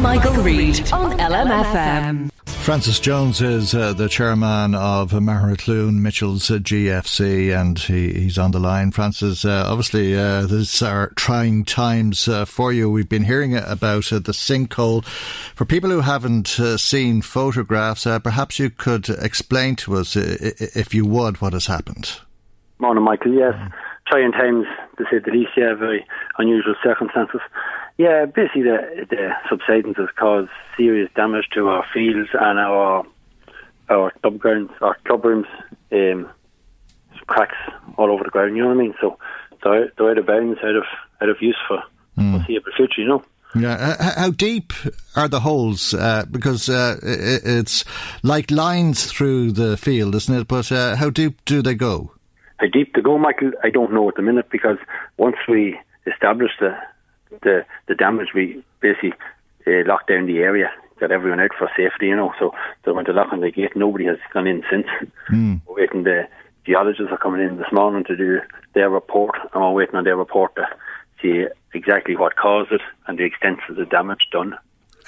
Michael Reid on LMFM. Francis Jones is the chairman of Maharat Loon Mitchell's GFC, and he's on the line. Francis, obviously these are trying times for you. We've been hearing about the sinkhole. For people who haven't seen photographs, perhaps you could explain to us, if you would, what has happened. Morning, Michael. Yes, trying times, to say the least, yeah, very unusual circumstances. Yeah, basically the subsidence has caused serious damage to our fields and our club grounds, our club rooms, cracks all over the ground, you know what I mean? So they're out of bounds, out of use for foreseeable future, you know? Yeah. How deep are the holes? Because it's like lines through the field, isn't it? But how deep do they go? How deep they go, Michael, I don't know at the minute, because once we establish the damage, we basically locked down the area, got everyone out for safety, you know. So they went to lock on the gate. Nobody has gone in since. We're waiting. The geologists are coming in this morning to do their report, and we're waiting on their report to see exactly what caused it and the extent of the damage done.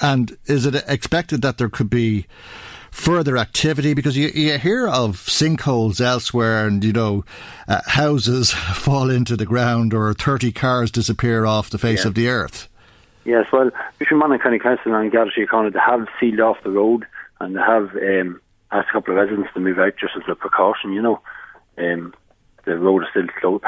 And is it expected that there could be further activity? Because you hear of sinkholes elsewhere, and you know, houses fall into the ground or 30 cars disappear off the face of the earth. Yes, well, Mishimana County Council and Gardaí County, they have sealed off the road, and they have asked a couple of residents to move out just as a precaution, you know. The road is still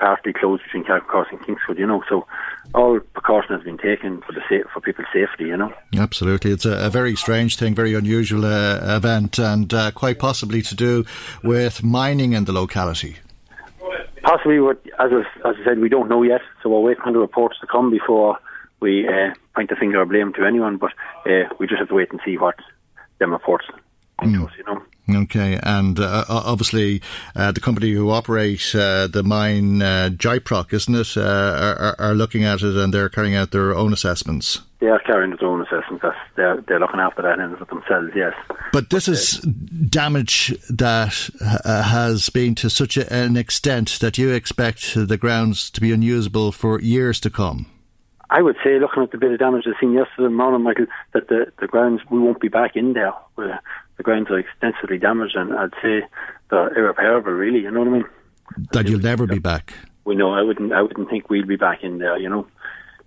partly closed between Calvin Cross and Kingswood, you know, so all precaution has been taken for people's safety, you know. Absolutely. It's a very strange thing, very unusual event, and quite possibly to do with mining in the locality. Possibly, as I said, we don't know yet, so we're waiting on the reports to come before we point the finger of blame to anyone, but we just have to wait and see what them reports into us, you know. Okay, and obviously the company who operate the mine, JIPROC, isn't it, are looking at it, and they're carrying out their own assessments. They are carrying out their own assessments. They're looking after that end of it themselves, yes. But this is damage that has been to such an extent that you expect the grounds to be unusable for years to come. I would say, looking at the bit of damage I've seen yesterday morning, Michael, that the grounds, we won't be back in there. The grounds are extensively damaged, and I'd say they're irreparable, really, you know what I mean? That you'll never be back. We know, I wouldn't think we'll be back in there, you know.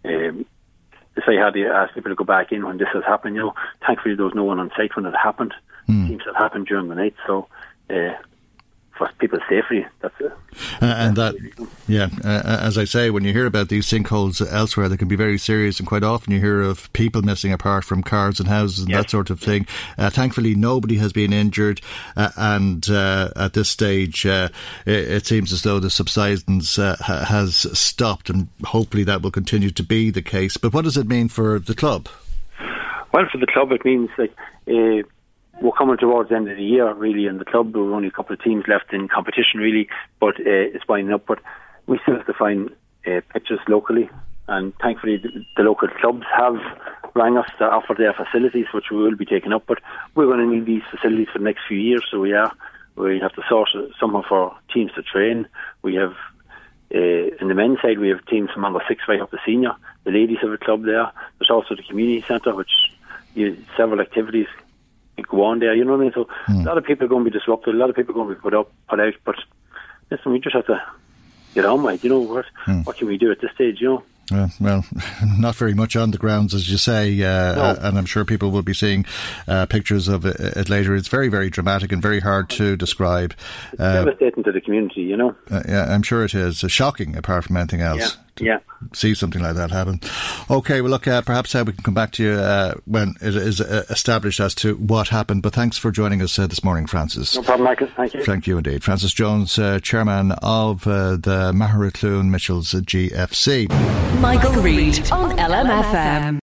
If I had to ask people to go back in when this has happened, you know, thankfully there was no one on site when it happened. It seems to have happened during the night, so... for people's safety, that's it. As I say, when you hear about these sinkholes elsewhere, they can be very serious, and quite often you hear of people missing apart from cars and houses and that sort of thing. Thankfully, nobody has been injured, and at this stage, it seems as though the subsidence has stopped, and hopefully that will continue to be the case. But what does it mean for the club? Well, for the club, it means that... we're coming towards the end of the year, really, in the club. There were only a couple of teams left in competition, really, but it's winding up. But we still have to find pitches locally, and thankfully the local clubs have rang us to offer their facilities, which we will be taking up. But we're going to need these facilities for the next few years, so we have to source somehow for teams to train. We have, in the men's side, we have teams from under 6 right up to senior. The ladies have a club there. There's also the community centre, which several activities go on there, you know what I mean? So a lot of people are going to be disrupted, a lot of people are going to be put out, but listen, we just have to get on with it, you know, what can we do at this stage, you know? Well, not very much on the grounds, as you say, and I'm sure people will be seeing pictures of it later. It's very, very dramatic and very hard to describe. It's devastating to the community, you know. Yeah, I'm sure it is. Shocking, apart from anything else. Yeah. See something like that happen. Okay, well, look, perhaps we can come back to you when it is established as to what happened. But thanks for joining us this morning, Francis. No problem, Michael. Thank you. Thank you indeed. Francis Jones, chairman of the Maharat Loon Mitchell's GFC. Michael Reid on LMFM.